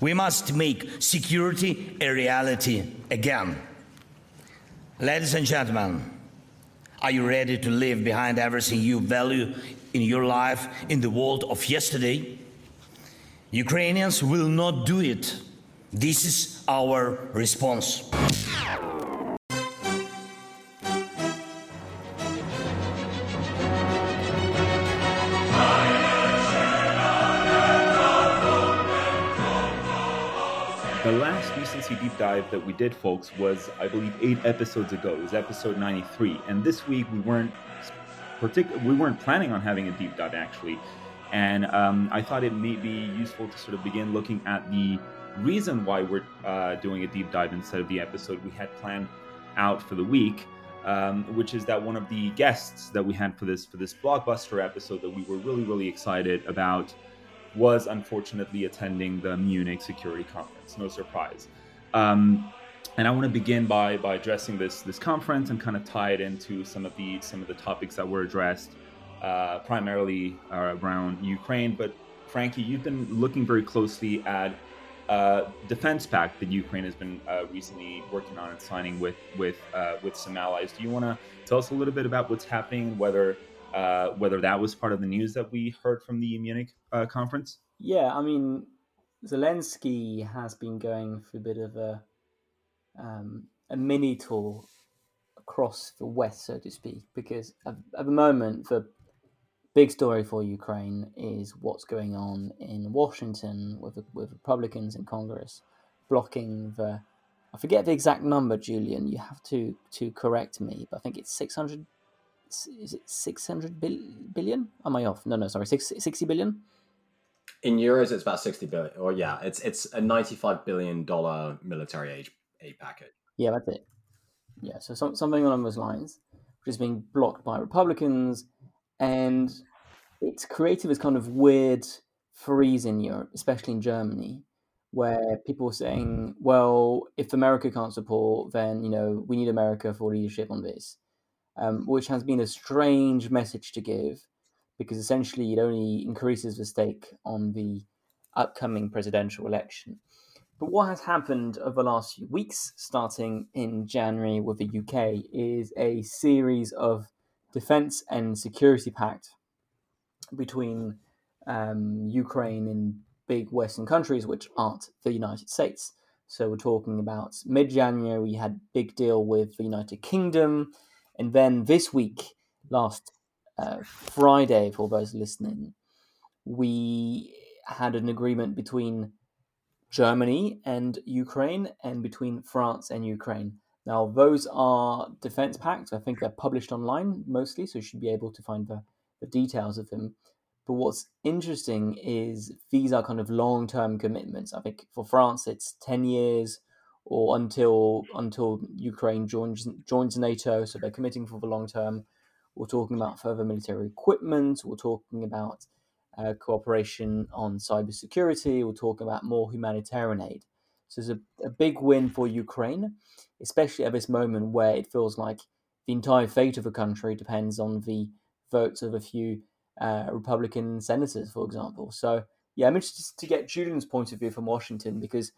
We must make security a reality again. Ladies and gentlemen, are you ready to leave behind everything you value in your life in the world of yesterday? Ukrainians will not do it. This is our response. The last Recency Deep Dive that we did, folks, was, I believe, 8 episodes ago. It was episode 93. And this week, we weren't planning on having a deep dive, actually. And I thought it may be useful to sort of begin looking at the reason why we're doing a deep dive instead of the episode we had planned out for the week, which is that one of the guests that we had for this blockbuster episode that we were really, really excited about was unfortunately attending the Munich Security Conference. No surprise. And I want to begin by addressing this conference and kind of tie it into some of the topics that were addressed, primarily around Ukraine. But Frankie, you've been looking very closely at defense pact that Ukraine has been recently working on and signing with some allies. Do you want to tell us a little bit about what's happening, whether that was part of the news that we heard from the Munich conference? Yeah, I mean, Zelenskyy has been going for a bit of a mini tour across the West, so to speak, because at the moment, the big story for Ukraine is what's going on in Washington with Republicans in Congress blocking the, I forget the exact number, Julian, you have to correct me, but I think it's 600. Is it 600 billion? Am I off? No, sorry. 60 billion? In euros, it's about 60 billion. Or yeah, it's a $95 billion military aid package. Yeah, that's it. Yeah, so something along those lines, which is being blocked by Republicans. And it's created this kind of weird freeze in Europe, especially in Germany, where people are saying, well, if America can't support, then, we need America for leadership on this. Which has been a strange message to give, because essentially it only increases the stake on the upcoming presidential election. But what has happened over the last few weeks, starting in January with the UK, is a series of defence and security pact between Ukraine and big Western countries, which aren't the United States. So we're talking about mid-January, we had a big deal with the United Kingdom. And then this week, last Friday, for those listening, we had an agreement between Germany and Ukraine and between France and Ukraine. Now, those are defense pacts. I think they're published online mostly, so you should be able to find the details of them. But what's interesting is these are kind of long-term commitments. I think for France, it's 10 years. Or until Ukraine joins NATO, so they're committing for the long term. We're talking about further military equipment. We're talking about cooperation on cybersecurity. We're talking about more humanitarian aid. So it's a big win for Ukraine, especially at this moment where it feels like the entire fate of a country depends on the votes of a few Republican senators, for example. So yeah, I'm interested to get Julian's point of view from Washington, because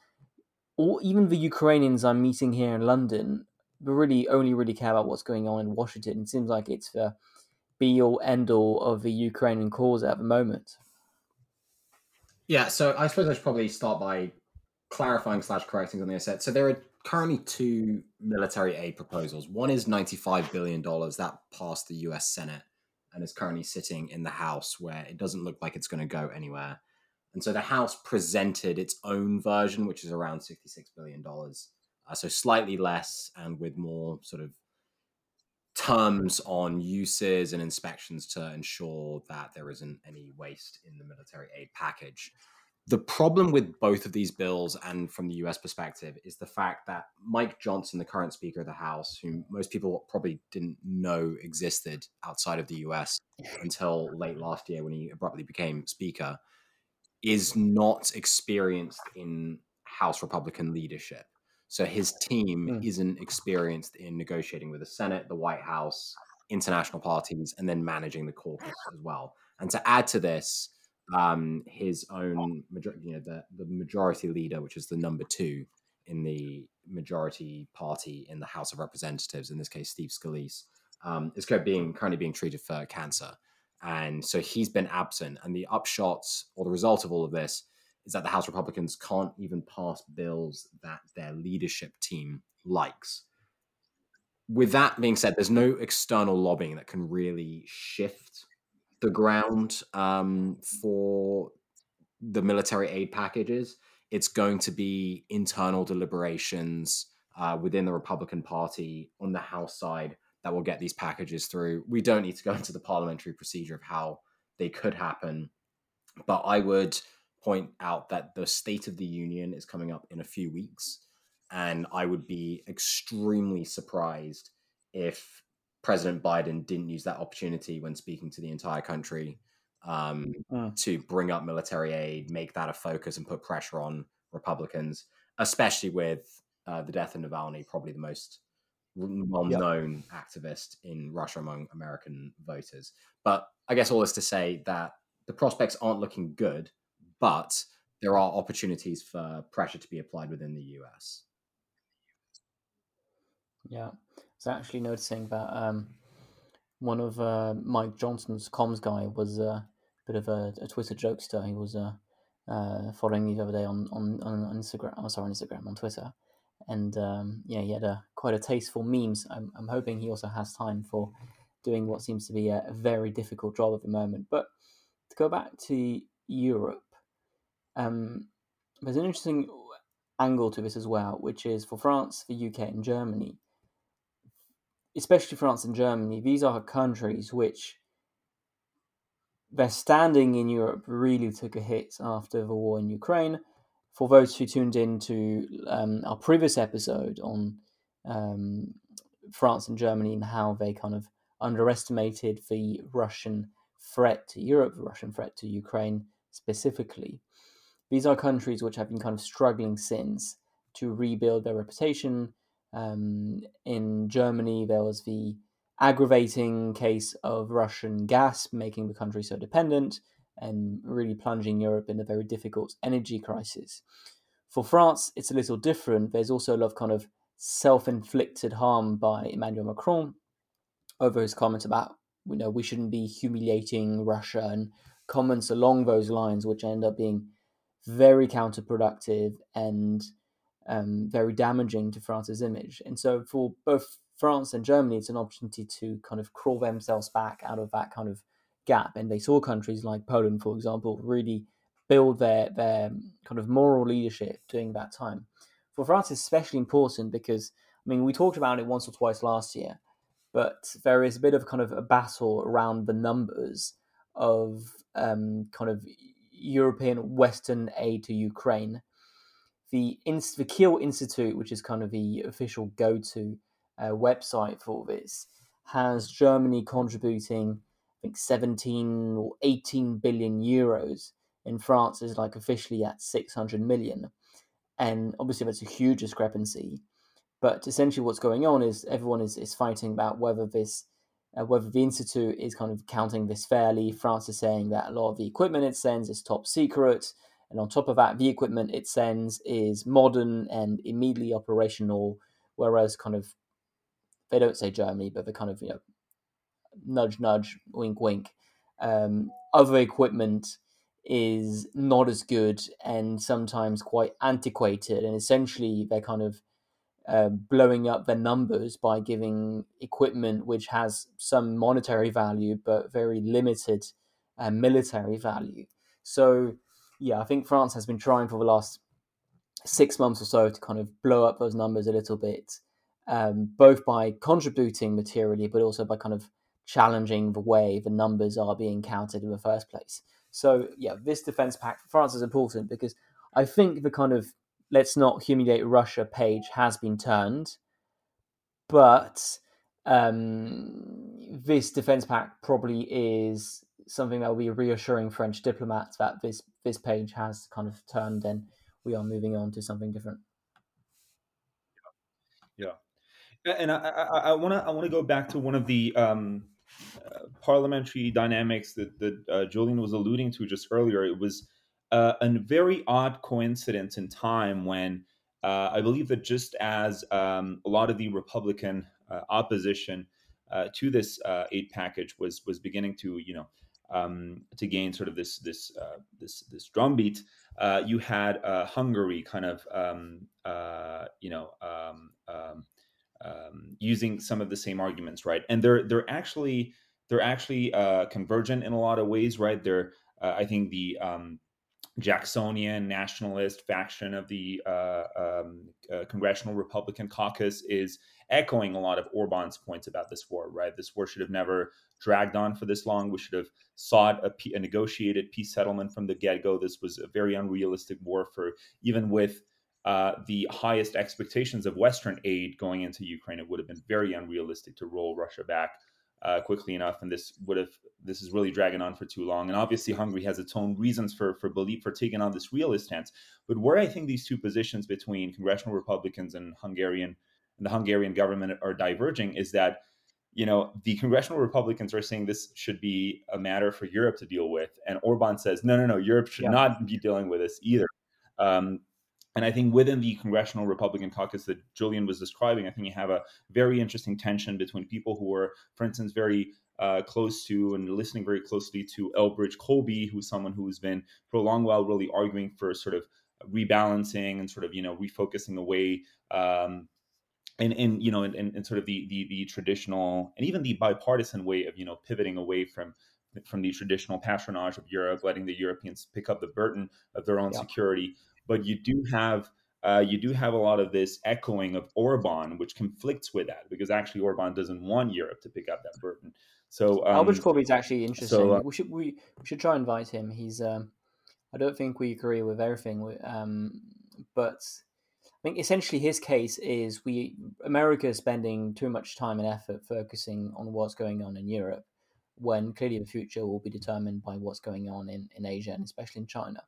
even the Ukrainians I'm meeting here in London really only care about what's going on in Washington. It seems like it's the be-all, end-all of the Ukrainian cause at the moment. Yeah, so I suppose I should probably start by clarifying / correcting something I said. So there are currently 2 military aid proposals. One is $95 billion. That passed the US Senate and is currently sitting in the House, where it doesn't look like it's going to go anywhere. And so the House presented its own version, which is around $66 billion. So slightly less and with more sort of terms on uses and inspections to ensure that there isn't any waste in the military aid package. The problem with both of these bills, and from the US perspective, is the fact that Mike Johnson, the current Speaker of the House, who most people probably didn't know existed outside of the US until late last year when he abruptly became Speaker, is not experienced in House Republican leadership. So his team isn't experienced in negotiating with the Senate, the White House, international parties, and then managing the caucus as well. And to add to this, his own, you know, the majority leader, which is the number two in the majority party in the House of Representatives, in this case, Steve Scalise, is currently being treated for cancer. And so he's been absent. And the upshot or the result of all of this is that the House Republicans can't even pass bills that their leadership team likes. With that being said, there's no external lobbying that can really shift the ground for the military aid packages. It's going to be internal deliberations within the Republican Party on the House side that will get these packages through. We don't need to go into the parliamentary procedure of how they could happen, but I would point out that the State of the Union is coming up in a few weeks, and I would be extremely surprised if President Biden didn't use that opportunity when speaking to the entire country to bring up military aid, make that a focus, and put pressure on Republicans, especially with the death of Navalny, probably the most well-known activist in Russia among American voters. But I guess all this to say that the prospects aren't looking good, but there are opportunities for pressure to be applied within the US. Yeah, I was actually noticing that one of Mike Johnson's comms guy was a bit of a Twitter jokester. He was following me the other day on Instagram. Oh, sorry, on Instagram, on Twitter. And he had quite a taste for memes. I'm hoping he also has time for doing what seems to be a very difficult job at the moment. But to go back to Europe, there's an interesting angle to this as well, which is for France, the UK and Germany, especially France and Germany, these are countries which their standing in Europe really took a hit after the war in Ukraine. For those who tuned in to our previous episode on France and Germany and how they kind of underestimated the Russian threat to Europe, the Russian threat to Ukraine specifically, these are countries which have been kind of struggling since to rebuild their reputation. In Germany, there was the aggravating case of Russian gas making the country so dependent and really plunging Europe in a very difficult energy crisis. For France, it's a little different. There's also a lot of kind of self-inflicted harm by Emmanuel Macron over his comments about, you know, we shouldn't be humiliating Russia, and comments along those lines, which end up being very counterproductive and very damaging to France's image. And so for both France and Germany, it's an opportunity to kind of crawl themselves back out of that kind of gap. And they saw countries like Poland, for example, really build their kind of moral leadership during that time. For France, it's especially important because, I mean, we talked about it once or twice last year, but there is a bit of kind of a battle around the numbers of kind of European Western aid to Ukraine. The Kiel Institute, which is kind of the official go-to website for this, has Germany contributing, I think, 17 or 18 billion euros, and France is like officially at 600 million. And obviously that's a huge discrepancy. But essentially what's going on is everyone is fighting about whether this whether the Institute is kind of counting this fairly. France is saying that a lot of the equipment it sends is top secret. And on top of that, the equipment it sends is modern and immediately operational, whereas kind of, they don't say Germany, but they kind of, you know, nudge, nudge, wink, wink. Other equipment is not as good and sometimes quite antiquated. And essentially, they're kind of blowing up their numbers by giving equipment which has some monetary value, but very limited military value. So, yeah, I think France has been trying for the last 6 months or so to kind of blow up those numbers a little bit, both by contributing materially, but also by kind of challenging the way the numbers are being counted in the first place. So, yeah, this defense pact for France is important because I think the kind of let's not humiliate Russia page has been turned, but this defense pact probably is something that will be reassuring French diplomats that this page has kind of turned and we are moving on to something different. Yeah. And I want to go back to one of the parliamentary dynamics that Julian was alluding to just earlier, it was a very odd coincidence in time when I believe that just as a lot of the Republican opposition to this aid package was beginning to, to gain sort of this drumbeat, you had Hungary kind of, using some of the same arguments, right? And they're actually convergent in a lot of ways, right? They're I think the Jacksonian nationalist faction of the Congressional Republican Caucus is echoing a lot of Orban's points about this war, right? This war should have never dragged on for this long. We should have sought a negotiated peace settlement from the get-go. This was a very unrealistic war for even with the highest expectations of Western aid going into Ukraine. It would have been very unrealistic to roll Russia back quickly enough, and this is really dragging on for too long. And obviously, Hungary has its own reasons for taking on this realist stance. But where I think these two positions between congressional Republicans and the Hungarian government are diverging is that, the congressional Republicans are saying this should be a matter for Europe to deal with, and Orban says no, Europe should not be dealing with this either. And I think within the Congressional Republican Caucus that Julian was describing, I think you have a very interesting tension between people who are, for instance, very close to and listening very closely to Elbridge Colby, who's someone who's been for a long while really arguing for sort of rebalancing and sort of, refocusing away in sort of the traditional and even the bipartisan way of, pivoting away from the traditional patronage of Europe, letting the Europeans pick up the burden of their own security. But you do have a lot of this echoing of Orban, which conflicts with that, because actually Orban doesn't want Europe to pick up that burden. So Albert Corby is actually interesting. So, we should try and invite him. He's I don't think we agree with everything, but I think essentially his case is America is spending too much time and effort focusing on what's going on in Europe, when clearly the future will be determined by what's going on in Asia and especially in China.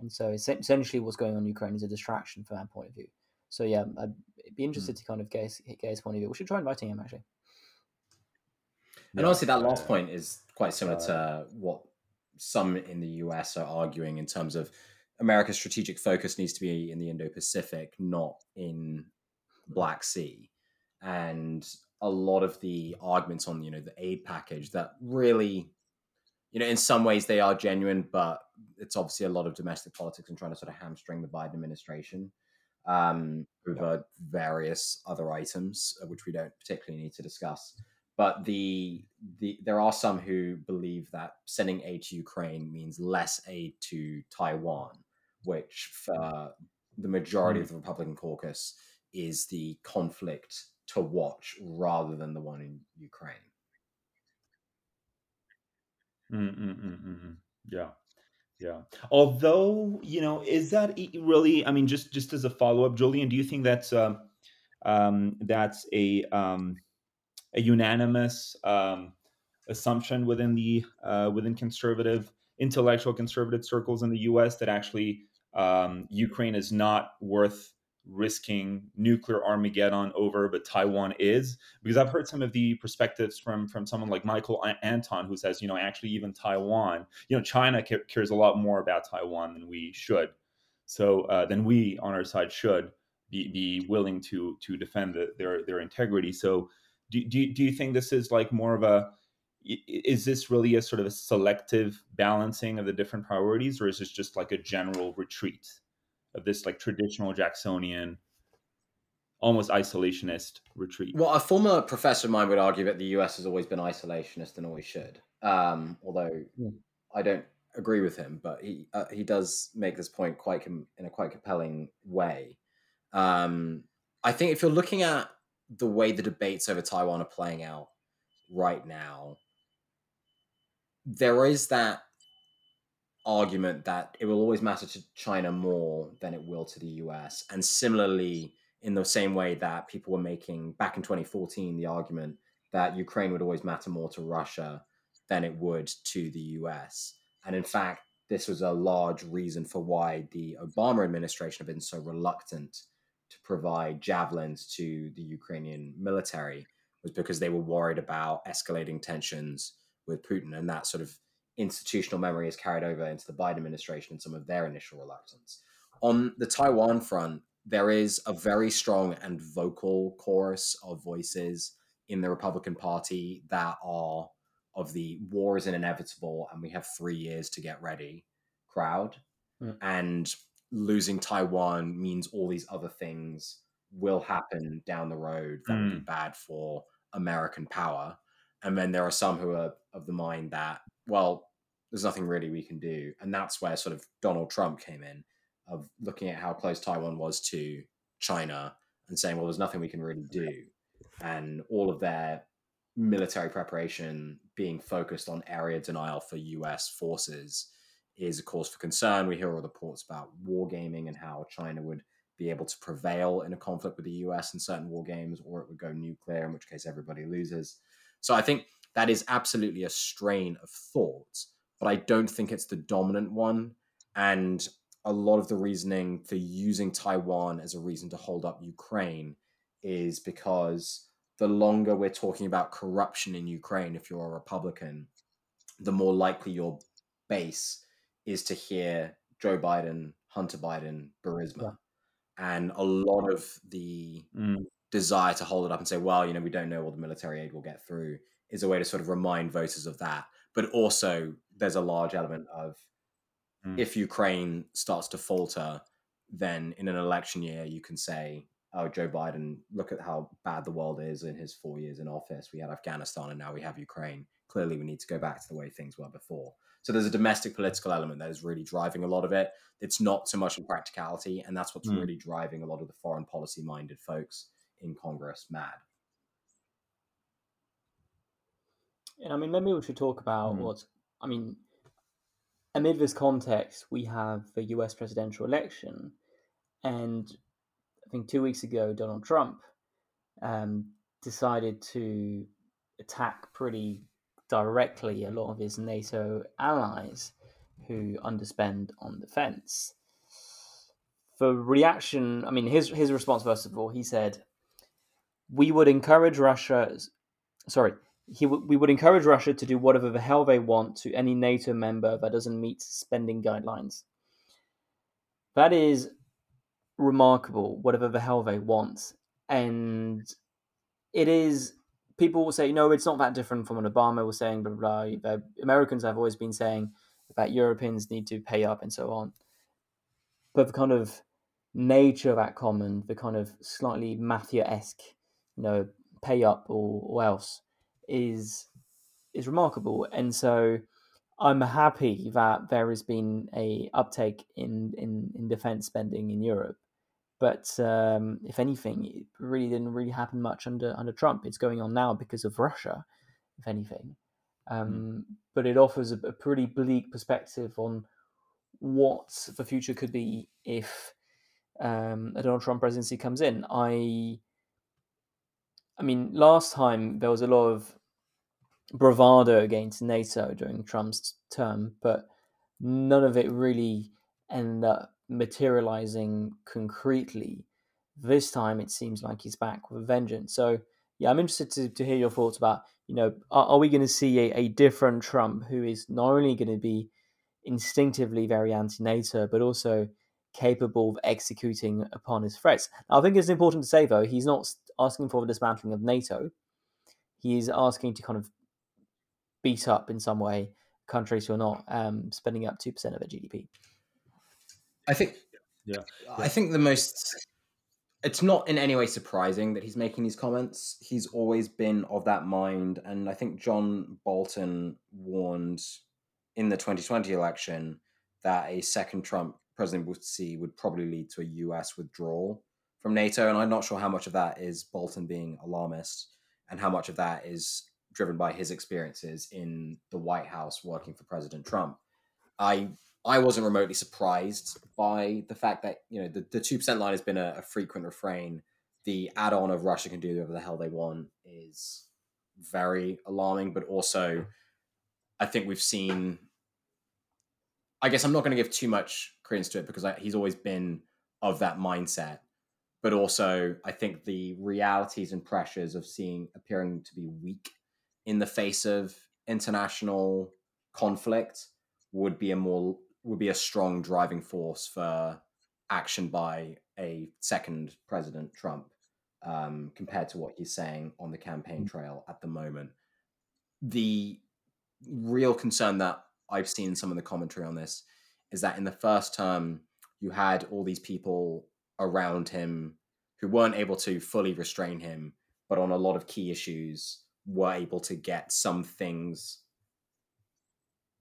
And so essentially what's going on in Ukraine is a distraction from our point of view. So yeah, I'd be interested to kind of get his point of view. We should try inviting him, actually. And honestly, that last point is quite similar to what some in the US are arguing in terms of America's strategic focus needs to be in the Indo-Pacific, not in Black Sea. And a lot of the arguments on, the aid package that really... in some ways they are genuine, but it's obviously a lot of domestic politics and trying to sort of hamstring the Biden administration over various other items, which we don't particularly need to discuss. But there are some who believe that sending aid to Ukraine means less aid to Taiwan, which for the majority of the Republican caucus is the conflict to watch rather than the one in Ukraine. Yeah. Although, is that really? I mean, just as a follow up, Julian, do you think that's a unanimous assumption within the within intellectual conservative circles in the U.S. that actually Ukraine is not worth risking nuclear Armageddon over, but Taiwan is? Because I've heard some of the perspectives from someone like Michael Anton, who says, actually even Taiwan, China cares a lot more about Taiwan than we should. So then we on our side should be willing to defend their integrity. So do you think this is like more of is this really a sort of a selective balancing of the different priorities, or is this just like a general retreat of this like traditional Jacksonian, almost isolationist retreat? Well, a former professor of mine would argue that the US has always been isolationist and always should. Although I don't agree with him, but he does make this point in a quite compelling way. I think if you're looking at the way the debates over Taiwan are playing out right now, there is that argument that it will always matter to China more than it will to the US. And similarly, in the same way that people were making back in 2014, the argument that Ukraine would always matter more to Russia than it would to the US. And in fact, this was a large reason for why the Obama administration have been so reluctant to provide javelins to the Ukrainian military, was because they were worried about escalating tensions with Putin. And that sort of institutional memory is carried over into the Biden administration and some of their initial reluctance. On the Taiwan front, there is a very strong and vocal chorus of voices in the Republican Party that are of the war is inevitable and we have 3 years to get ready crowd. Mm. And losing Taiwan means all these other things will happen down the road that would be bad for American power. And then there are some who are of the mind that, well, there's nothing really we can do. And that's where sort of Donald Trump came in, of looking at how close Taiwan was to China and saying, well, there's nothing we can really do. And all of their military preparation being focused on area denial for US forces is a cause for concern. We hear all the reports about wargaming and how China would be able to prevail in a conflict with the US in certain war games, or it would go nuclear, in which case everybody loses. So I think that is absolutely a strain of thought, but I don't think it's the dominant one. And a lot of the reasoning for using Taiwan as a reason to hold up Ukraine is because the longer we're talking about corruption in Ukraine, if you're a Republican, the more likely your base is to hear Joe Biden, Hunter Biden, Burisma. Yeah. And a lot of the desire to hold it up and say, well, you know, we don't know what the military aid will get through is a way to sort of remind voters of that. But also there's a large element of if Ukraine starts to falter, then in an election year, you can say, oh, Joe Biden, look at how bad the world is in his 4 years in office. We had Afghanistan and now we have Ukraine. Clearly, we need to go back to the way things were before. So there's a domestic political element that is really driving a lot of it. It's not so much in practicality, and that's what's really driving a lot of the foreign policy-minded folks in Congress mad. And I mean, maybe we should talk about what, I mean, amid this context, we have the US presidential election, and I think 2 weeks ago, Donald Trump decided to attack pretty directly a lot of his NATO allies who underspend on defense. The reaction, I mean, his response, first of all, he said, we would encourage Russia to do whatever the hell they want to any NATO member that doesn't meet spending guidelines. That is remarkable, whatever the hell they want. And it is... People will say, no, it's not that different from what Obama was saying, blah, blah, blah. Americans have always been saying that Europeans need to pay up and so on. But the kind of nature of that comment, the kind of slightly mafia-esque, you know, pay up or else is remarkable. And so I'm happy that there has been a uptake in defense spending in Europe. But if anything, it really didn't really happen much under Trump. It's going on now because of Russia, if anything. But it offers a pretty bleak perspective on what the future could be if a Donald Trump presidency comes in. I mean, last time there was a lot of bravado against NATO during Trump's term, but none of it really ended up materializing concretely. This time it seems like he's back with a vengeance. So yeah, I'm interested to hear your thoughts about, you know, are we going to see a different Trump who is not only going to be instinctively very anti-NATO but also capable of executing upon his threats? I think it's important to say, though, he's not asking for the dismantling of NATO. He is asking to kind of beat up in some way countries who are not spending up 2% of their GDP. I think the most, it's not in any way surprising that he's making these comments. He's always been of that mind. And I think John Bolton warned in the 2020 election that a second Trump presidency would probably lead to a US withdrawal from NATO. And I'm not sure how much of that is Bolton being alarmist and how much of that is driven by his experiences in the White House working for President Trump. I wasn't remotely surprised by the fact that, you know, the 2% line has been a frequent refrain. The add-on of Russia can do whatever the hell they want is very alarming, but also I think we've seen, I guess I'm not going to give too much credence to it because he's always been of that mindset, but also I think the realities and pressures of appearing to be weak in the face of international conflict would be a strong driving force for action by a second President Trump, compared to what he's saying on the campaign trail at the moment. The real concern that I've seen some of the commentary on this is that in the first term, you had all these people around him who weren't able to fully restrain him, but on a lot of key issues were able to get some things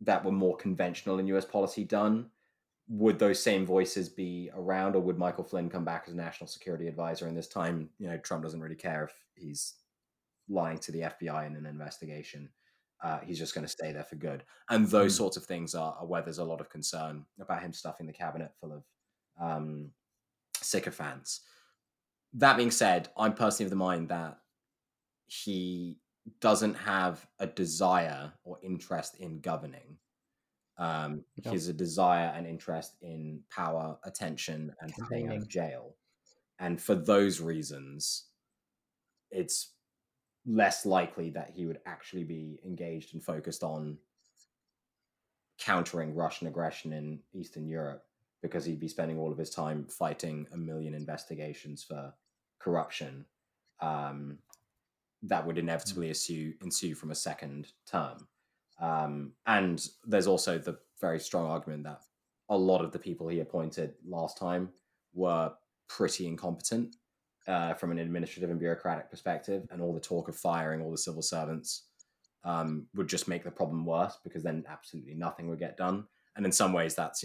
that were more conventional in US policy done. Would those same voices be around, or would Michael Flynn come back as a national security advisor? And this time, Trump doesn't really care if he's lying to the FBI in an investigation. He's just going to stay there for good. And those sorts of things are where there's a lot of concern about him stuffing the cabinet full of sycophants. That being said, I'm personally of the mind that he doesn't have a desire or interest in governing. He has a desire and interest in power, attention, and staying out of jail. And for those reasons, it's less likely that he would actually be engaged and focused on countering Russian aggression in Eastern Europe, because he'd be spending all of his time fighting 1 million investigations for corruption that would inevitably ensue from a second term. And there's also the very strong argument that a lot of the people he appointed last time were pretty incompetent from an administrative and bureaucratic perspective, and all the talk of firing all the civil servants would just make the problem worse, because then absolutely nothing would get done. And in some ways that's,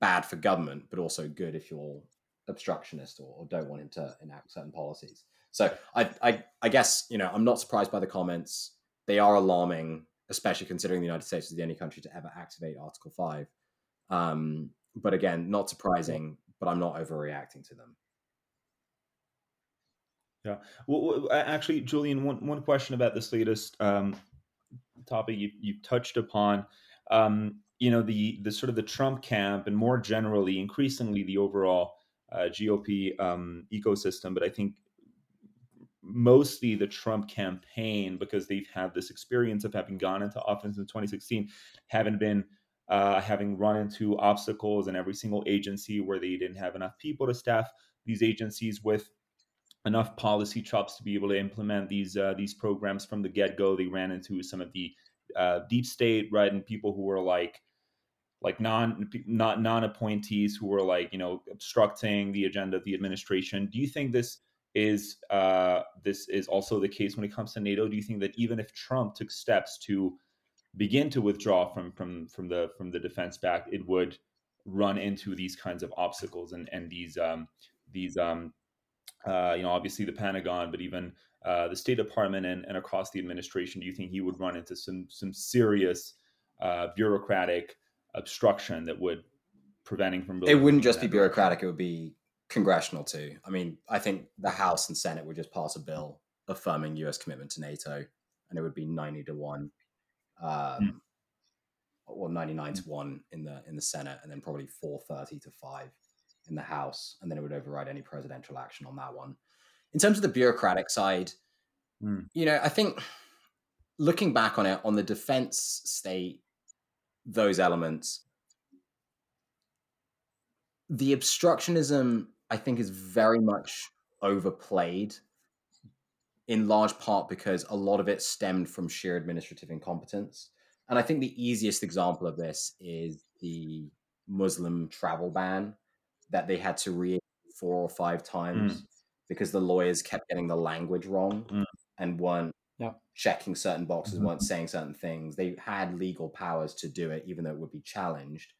bad for government, but also good if you're obstructionist or don't want him to enact certain policies. So I guess, I'm not surprised by the comments. They are alarming, especially considering the United States is the only country to ever activate Article 5. But again, not surprising, but I'm not overreacting to them. Yeah. Well, actually, Julian, one question about this latest topic you touched upon, the sort of the Trump camp, and more generally, increasingly the overall GOP ecosystem, but I think mostly the Trump campaign, because they've had this experience of having gone into office in 2016, haven't been having run into obstacles in every single agency where they didn't have enough people to staff these agencies with enough policy chops to be able to implement these programs from the get-go. They ran into some of the deep state, right, and people who were like non appointees who were obstructing the agenda of the administration. Do you think this is also the case when it comes to NATO? Do you think that even if Trump took steps to begin to withdraw from the defense pact, it would run into these kinds of obstacles and these obviously the Pentagon, but even the State Department and across the administration? Do you think he would run into some serious bureaucratic obstruction that would prevent him from? It wouldn't just be bureaucratic; it would be congressional too. I mean, I think the House and Senate would just pass a bill affirming U.S. commitment to NATO, and it would be 90-1, or 99-1 in the Senate, and then probably 430-5 in the House, and then it would override any presidential action on that one. In terms of the bureaucratic side, I think looking back on it, on the defense state, those elements, the obstructionism, I think, is very much overplayed, in large part because a lot of it stemmed from sheer administrative incompetence. And I think the easiest example of this is the Muslim travel ban that they had to reissue 4 or 5 times because the lawyers kept getting the language wrong and weren't checking certain boxes, weren't saying certain things. They had legal powers to do it, even though it would be challenged.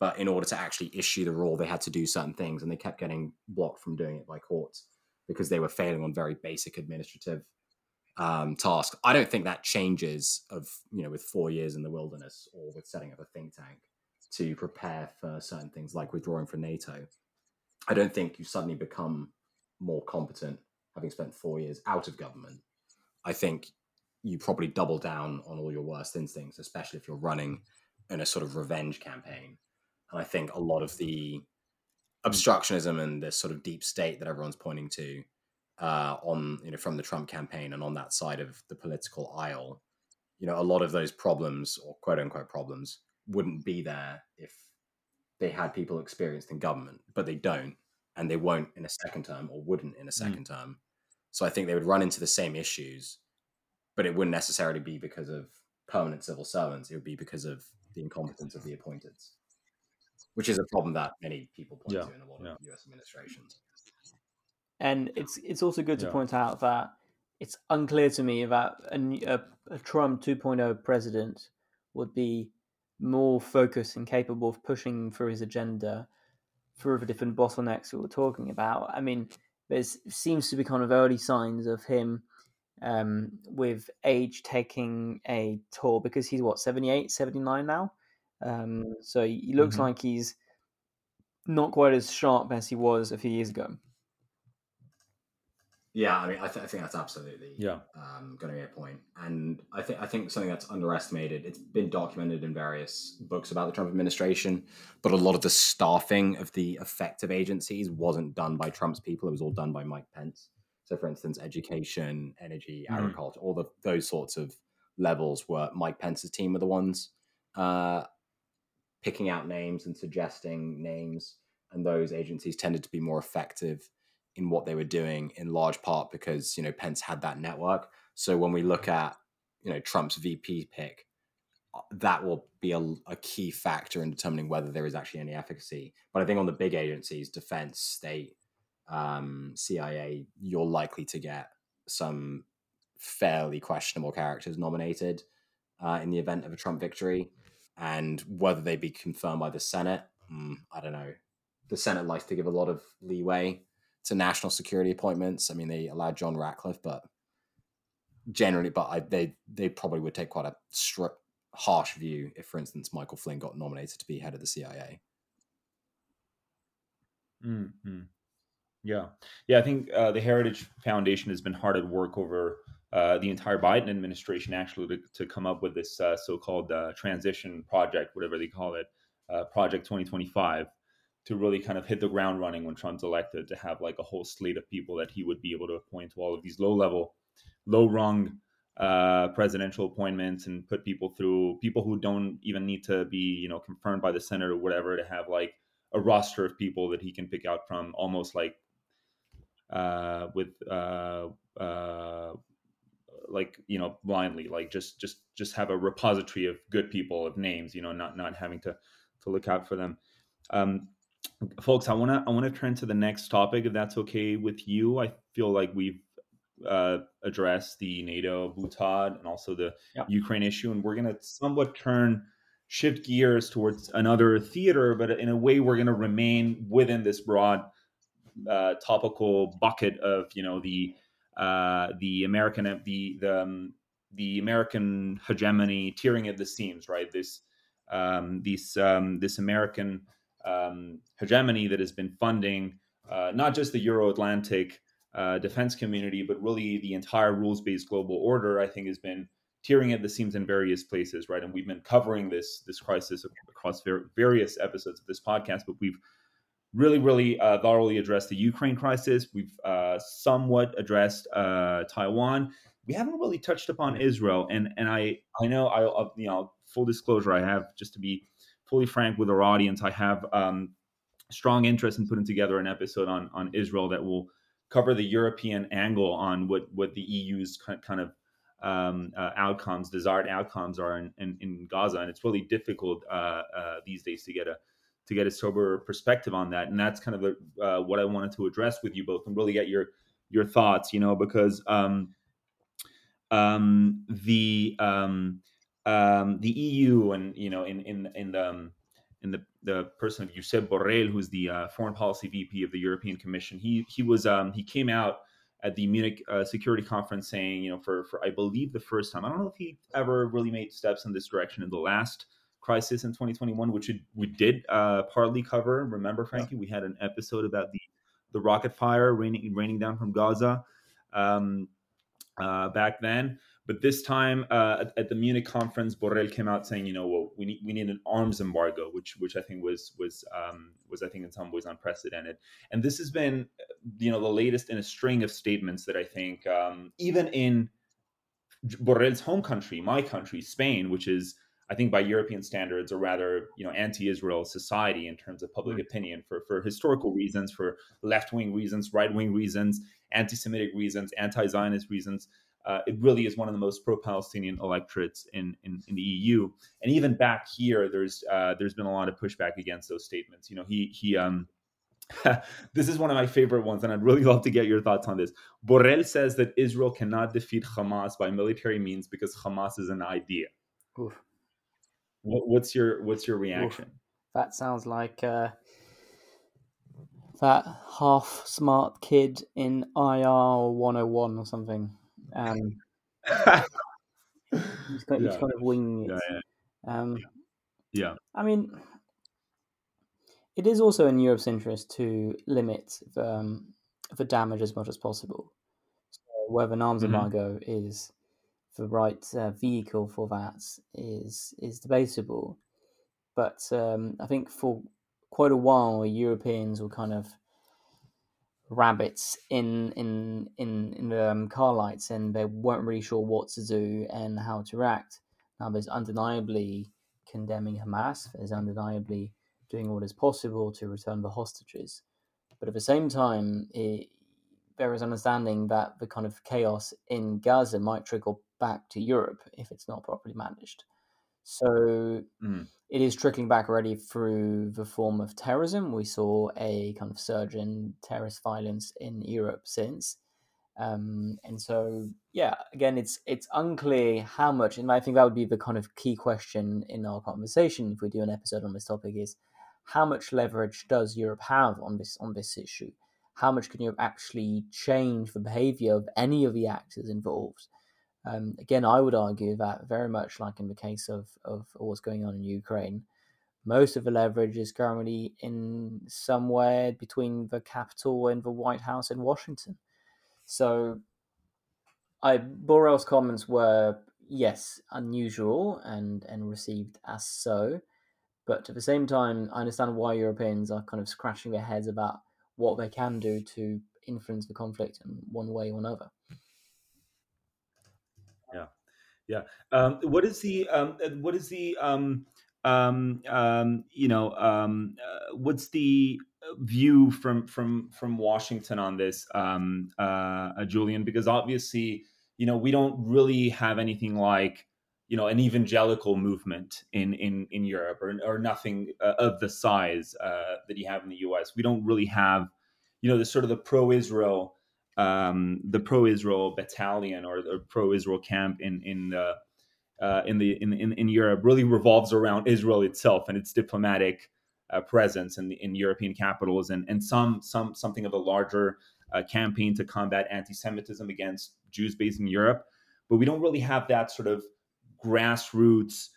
But in order to actually issue the rule, they had to do certain things, and they kept getting blocked from doing it by courts because they were failing on very basic administrative tasks. I don't think that changes with 4 years in the wilderness or with setting up a think tank to prepare for certain things like withdrawing from NATO. I don't think you suddenly become more competent having spent 4 years out of government. I think you probably double down on all your worst instincts, especially if you're running in a sort of revenge campaign. And I think a lot of the obstructionism and this sort of deep state that everyone's pointing to on, you know, from the Trump campaign and on that side of the political aisle, you know, a lot of those problems, or quote unquote problems, wouldn't be there if they had people experienced in government, but they don't, and they won't in a second term, or wouldn't in a second term. So I think they would run into the same issues, but it wouldn't necessarily be because of permanent civil servants. It would be because of the incompetence of the appointeds, which is a problem that many people point to in a lot of US administrations. And it's also good to point out that it's unclear to me that a Trump 2.0 president would be more focused and capable of pushing for his agenda through the different bottlenecks that we're talking about. I mean, there seems to be kind of early signs of him with age taking a toll, because he's 78, 79 now. So he looks like he's not quite as sharp as he was a few years ago. Yeah, I mean, I think that's absolutely going to be a point. And I think something that's underestimated, it's been documented in various books about the Trump administration, but a lot of the staffing of the effective agencies wasn't done by Trump's people. It was all done by Mike Pence. So, for instance, education, energy, agriculture, all those sorts of levels were Mike Pence's team were the ones picking out names and suggesting names. And those agencies tended to be more effective in what they were doing, in large part because, you know, Pence had that network. So when we look at, you know, Trump's VP pick, that will be a key factor in determining whether there is actually any efficacy. But I think on the big agencies, defense, state, CIA, you're likely to get some fairly questionable characters nominated in the event of a Trump victory. And whether they be confirmed by the Senate, I don't know. The Senate likes to give a lot of leeway to national security appointments. I mean, they allowed John Ratcliffe, but they probably would take quite a harsh view if, for instance, Michael Flynn got nominated to be head of the CIA. Mm-hmm. Yeah. I think the Heritage Foundation has been hard at work over the entire Biden administration, actually, to come up with this so-called transition project, whatever they call it, Project 2025. To really kind of hit the ground running when Trump's elected, to have like a whole slate of people that he would be able to appoint to all of these low-level, low-rung presidential appointments, and put people through, people who don't even need to be, you know, confirmed by the Senate or whatever, to have like a roster of people that he can pick out from, almost like blindly, like just have a repository of good people, of names, you know, not having to look out for them. Folks, I want to turn to the next topic, if that's okay with you. I feel like we've addressed the NATO, Bhutan, and also the Ukraine issue, and we're going to somewhat shift gears towards another theater, but in a way we're going to remain within this broad topical bucket of, you know, the American hegemony tearing at the seams, right? This American hegemony that has been funding not just the Euro-Atlantic defense community, but really the entire rules-based global order, I think, has been tearing at the seams in various places, right? And we've been covering this crisis across various episodes of this podcast, but we've really thoroughly addressed the Ukraine crisis. We've somewhat addressed Taiwan. We haven't really touched upon Israel, and I know, full disclosure, I have, just to be fully frank with our audience, I have strong interest in putting together an episode on Israel that will cover the European angle on what the EU's kind of desired outcomes are in Gaza, and it's really difficult these days to get a sober perspective on that. And that's kind of what I wanted to address with you both, and really get your thoughts, you know, because the EU, and, you know, in the person of Josep Borrell, who's the foreign policy VP of the European Commission, he came out at the Munich Security Conference saying, you know, for I believe the first time, I don't know if he ever really made steps in this direction in the last crisis in 2021, which we did partly cover. Remember, Frankie, we had an episode about the rocket fire raining down from Gaza back then. But this time at the Munich conference, Borrell came out saying, well, we need an arms embargo, which I think was I think in some ways unprecedented. And this has been, the latest in a string of statements that I think even in Borrell's home country, my country, Spain, which is, I think by European standards, or rather, anti-Israel society in terms of public opinion for historical reasons, for left-wing reasons, right-wing reasons, anti-Semitic reasons, anti-Zionist reasons. It really is one of the most pro-Palestinian electorates in the EU. And even back here, there's been a lot of pushback against those statements. He this is one of my favorite ones, and I'd really love to get your thoughts on this. Borrell says that Israel cannot defeat Hamas by military means because Hamas is an idea. Oof. What's your reaction? Oof. That sounds like that half-smart kid in IR 101 or something. He's kind of winging it. I mean, it is also in Europe's interest to limit the damage as much as possible. So whether an arms embargo is the right vehicle for that is debatable. But I think for quite a while, Europeans were kind of rabbits in the car lights, and they weren't really sure what to do and how to react. Now there's undeniably condemning Hamas, there's undeniably doing what is possible to return the hostages, but at the same time there is understanding that the kind of chaos in Gaza might trickle back to Europe if it's not properly managed. So it is trickling back already through the form of terrorism. We saw a kind of surge in terrorist violence in Europe since. And so, again, it's unclear how much, and I think that would be the kind of key question in our conversation if we do an episode on this topic, is how much leverage does Europe have on this issue? How much can Europe actually change the behaviour of any of the actors involved? Again, I would argue that very much like in the case of what's going on in Ukraine, most of the leverage is currently in somewhere between the Capitol and the White House in Washington. So Borrell's comments were, yes, unusual and received as so, but at the same time, I understand why Europeans are kind of scratching their heads about what they can do to influence the conflict in one way or another. Yeah. What's the view from Washington on this, Julian? Because obviously, we don't really have anything like, an evangelical movement in Europe or nothing of the size that you have in the US. We don't really have, the sort of the pro-Israel battalion or the pro-Israel camp in Europe really revolves around Israel itself and its diplomatic presence in European capitals and something of a larger campaign to combat anti-Semitism against Jews based in Europe. But we don't really have that sort of grassroots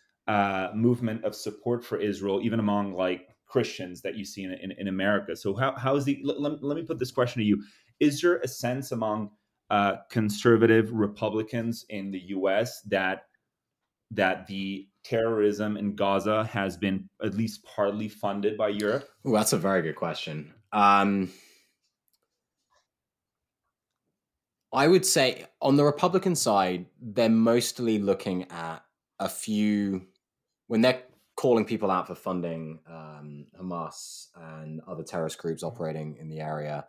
movement of support for Israel, even among like Christians that you see in America. So how is the? Let me put this question to you. Is there a sense among conservative Republicans in the U.S. that the terrorism in Gaza has been at least partly funded by Europe? Ooh, that's a very good question. I would say on the Republican side, they're mostly looking at a few when they're calling people out for funding Hamas and other terrorist groups operating in the area.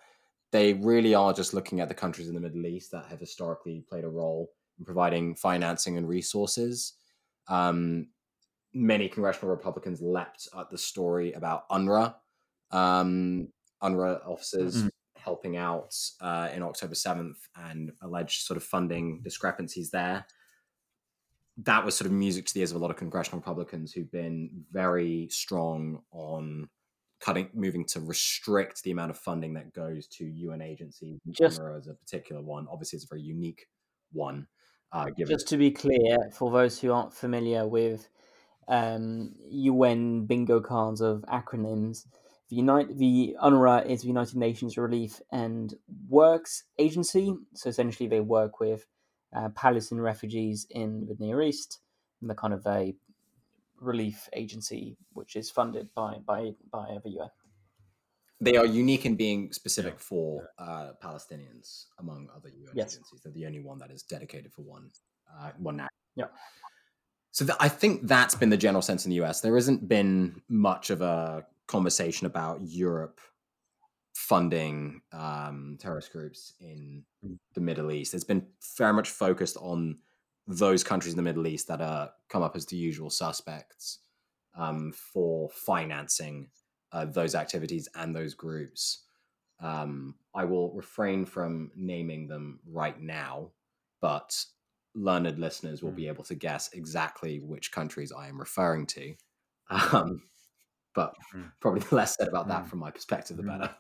They really are just looking at the countries in the Middle East that have historically played a role in providing financing and resources. Many congressional Republicans leapt at the story about UNRWA, UNRWA officers helping out in October 7th and alleged sort of funding discrepancies there. That was sort of music to the ears of a lot of congressional Republicans who've been very strong on moving to restrict the amount of funding that goes to UN agencies. UNRWA is a particular one. Obviously, it's a very unique one. Just to be clear, for those who aren't familiar with UN bingo cards of acronyms, the UNRWA is the United Nations Relief and Works Agency. So essentially, they work with Palestinian refugees in the Near East, and the kind of a relief agency which is funded by the UN. They are unique in being specific for Palestinians among other UN agencies. They're the only one that is dedicated for one national. Yeah. So I think that's been the general sense in the US. There hasn't been much of a conversation about Europe funding terrorist groups in the Middle East. It's been very much focused on those countries in the Middle East that are come up as the usual suspects for financing those activities and those groups. I will refrain from naming them right now, but learned listeners will be able to guess exactly which countries I am referring to. But probably the less said about that from my perspective, the better.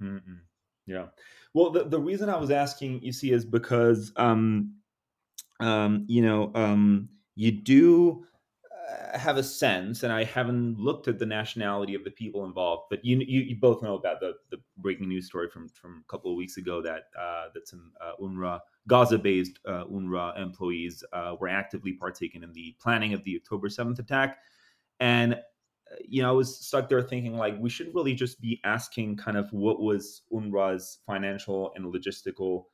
Mm-mm. Yeah. Well, the reason I was asking, you see, is because, you do have a sense, and I haven't looked at the nationality of the people involved, but you both know about the breaking news story from a couple of weeks ago that some UNRWA, Gaza-based UNRWA employees were actively partaking in the planning of the October 7th attack. And I was stuck there thinking, like, we should really just be asking kind of what was UNRWA's financial and logistical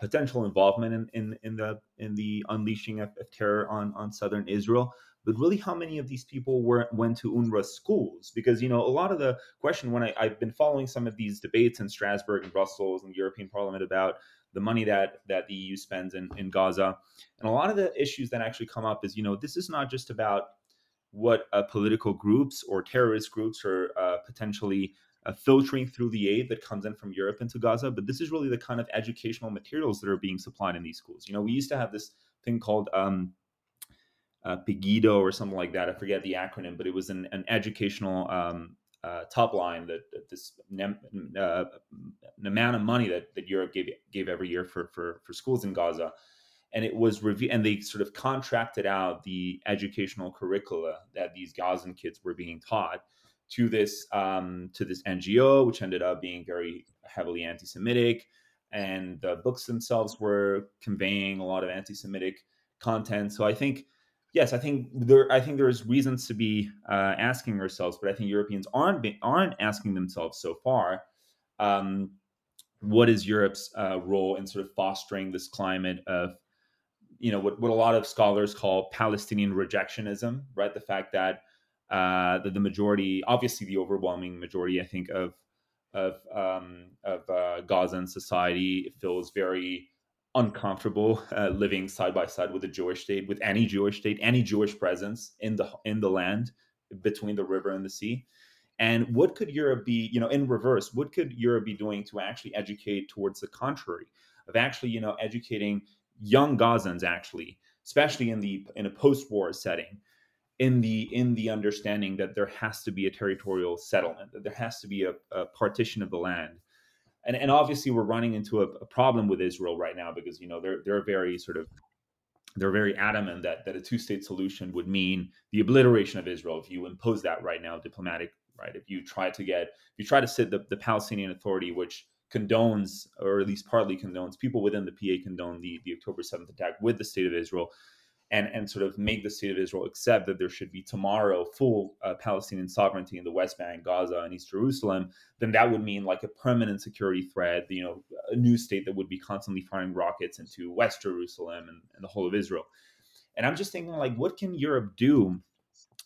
potential involvement in the unleashing of terror on southern Israel, but really how many of these people went to UNRWA schools? Because, a lot of the question when I've been following some of these debates in Strasbourg and Brussels and the European Parliament about the money that the EU spends in Gaza. And a lot of the issues that actually come up is, this is not just about what political groups or terrorist groups are potentially filtering through the aid that comes in from Europe into Gaza, but this is really the kind of educational materials that are being supplied in these schools. We used to have this thing called Pegido or something like that. I forget the acronym, but it was an educational top line that this amount of money that Europe gave every year for schools in Gaza. And it was and they sort of contracted out the educational curricula that these Gazan kids were being taught to this NGO, which ended up being very heavily anti-Semitic, and the books themselves were conveying a lot of anti-Semitic content. So I think there's reasons to be asking ourselves, but I think Europeans aren't asking themselves so far. What is Europe's role in sort of fostering this climate of what a lot of scholars call Palestinian rejectionism, right? The fact that the majority, obviously the overwhelming majority, I think, of Gazan society feels very uncomfortable living side by side with a Jewish state, with any Jewish state, any Jewish presence in the land between the river and the sea. And what could Europe be, in reverse? What could Europe be doing to actually educate towards the contrary of actually, educating young Gazans, actually, especially in a post-war setting, in the understanding that there has to be a territorial settlement, that there has to be a partition of the land, and obviously we're running into a problem with Israel right now because they're very adamant that a two-state solution would mean the obliteration of Israel if you impose that right now, diplomatic right. If you try to sit the Palestinian Authority, which condones, or at least partly condones, people within the PA condone the October 7th attack with the state of Israel and sort of make the state of Israel accept that there should be tomorrow full Palestinian sovereignty in the West Bank, Gaza, and East Jerusalem, then that would mean like a permanent security threat, a new state that would be constantly firing rockets into West Jerusalem and the whole of Israel. And I'm just thinking, like, what can Europe do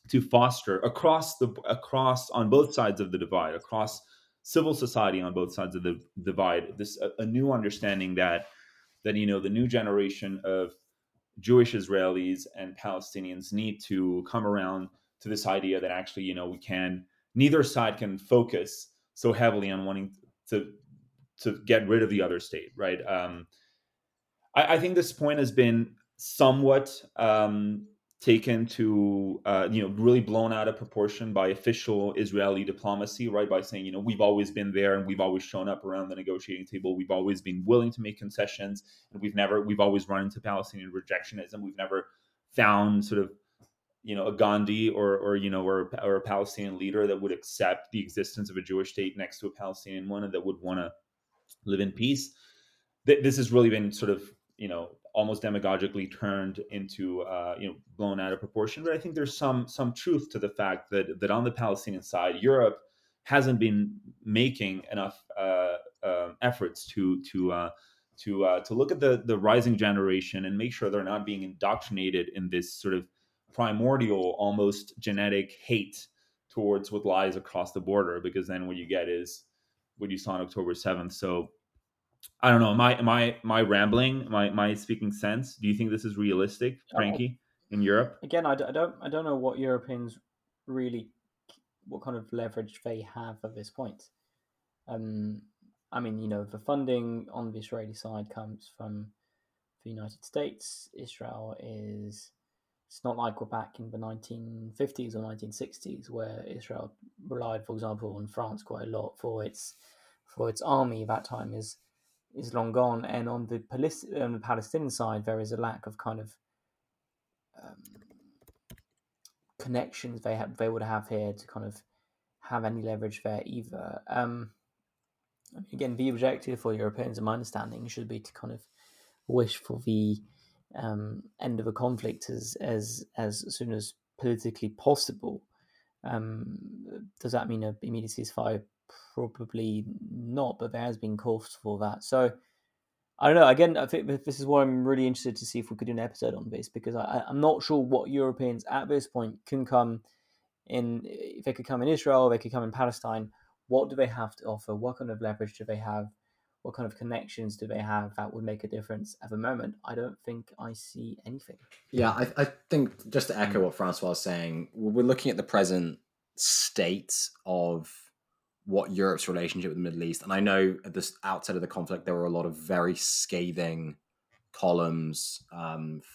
to foster across on both sides of the divide, across civil society on both sides of the divide, this a new understanding that the new generation of Jewish Israelis and Palestinians need to come around to this idea that actually neither side can focus so heavily on wanting to get rid of the other state, right? I think this point has been somewhat taken to, really blown out of proportion by official Israeli diplomacy, right? By saying, we've always been there and we've always shown up around the negotiating table. We've always been willing to make concessions, and we've always run into Palestinian rejectionism. We've never found sort of, a Gandhi or a Palestinian leader that would accept the existence of a Jewish state next to a Palestinian one and that would want to live in peace. this has really been sort of, you know, almost demagogically turned into, blown out of proportion. But I think there's some truth to the fact that on the Palestinian side, Europe hasn't been making enough efforts to look at the rising generation and make sure they're not being indoctrinated in this sort of primordial, almost genetic hate towards what lies across the border, because then what you get is what you saw on October 7th. So I don't know, my rambling, my speaking sense. Do you think this is realistic, Frankie, in Europe? Again, I don't know what Europeans really, what kind of leverage they have at this point. I mean, you know, the funding on the Israeli side comes from the United States. Israel is, it's not like we're back in the 1950s or 1960s where Israel relied, for example, on France quite a lot for its army. That time is long gone. And on the Palestinian side, there is a lack of kind of connections they would have here to kind of have any leverage there either. Again, the objective for Europeans, in my understanding, should be to kind of wish for the end of a conflict as soon as politically possible. Does that mean an immediate ceasefire? Probably not, but there has been calls for that. So I don't know. Again, I think this is what I'm really interested to see if we could do an episode on this, because I'm not sure what Europeans at this point can come in. If they could come in Israel, they could come in Palestine. What do they have to offer? What kind of leverage do they have? What kind of connections do they have that would make a difference at the moment? I don't think I see anything. Yeah, I think, just to echo what Francois was saying, we're looking at the present state of what Europe's relationship with the Middle East. And I know at the outset of the conflict, there were a lot of very scathing columns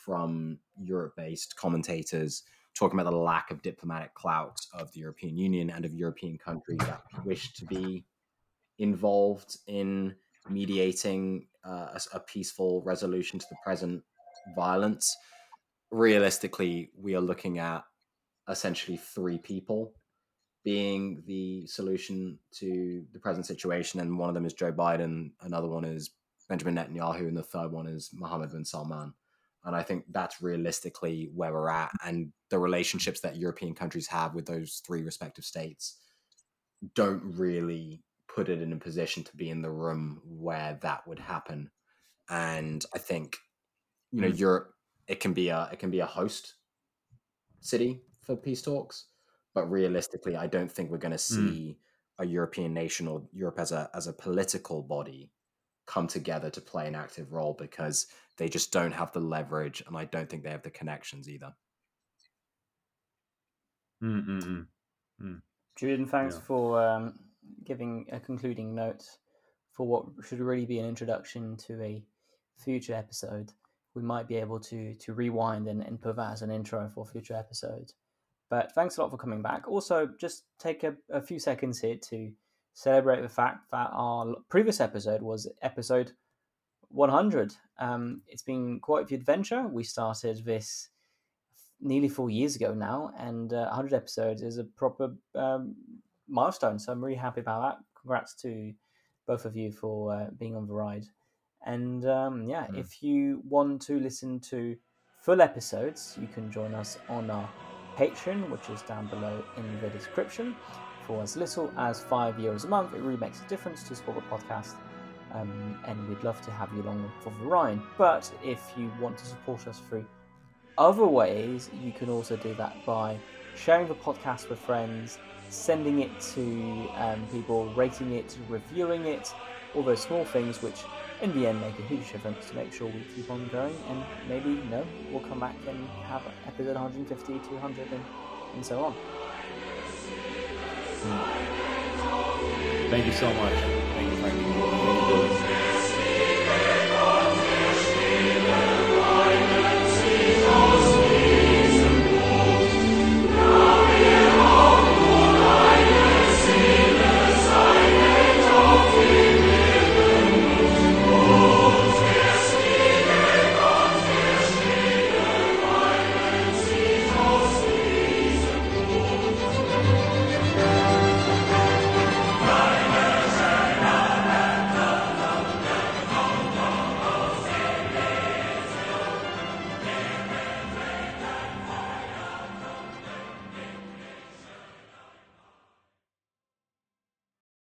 from Europe-based commentators talking about the lack of diplomatic clout of the European Union and of European countries that wish to be involved in mediating a peaceful resolution to the present violence. Realistically, we are looking at essentially three people being the solution to the present situation, and one of them is Joe Biden, another one is Benjamin Netanyahu, and the third one is Mohammed bin Salman. And I think that's realistically where we're at, and the relationships that European countries have with those three respective states don't really put it in a position to be in the room where that would happen. And I think, you know, Europe, it can be a host city for peace talks. But realistically, I don't think we're going to see a European nation or Europe as a political body come together to play an active role, because they just don't have the leverage, and I don't think they have the connections either. Julian, thanks for giving a concluding note for what should really be an introduction to a future episode. We might be able to rewind and put that as an intro for a future episode. But thanks a lot for coming back. Also, just take a few seconds here to celebrate the fact that our previous episode was episode 100. It's been quite the adventure. We started this nearly 4 years ago now, and 100 episodes is a proper milestone. So I'm really happy about that. Congrats to both of you for being on the ride. And if you want to listen to full episodes, you can join us on our Patreon, which is down below in the description. For as little as €5 a month, it really makes a difference to support the podcast, and we'd love to have you along for the ride. But if you want to support us through other ways, you can also do that by sharing the podcast with friends, sending it to people, rating it, reviewing it, all those small things which in the end make a huge difference to make sure we keep on going. And maybe, you know, we'll come back and have episode 150, 200 and so on. Thank you so much.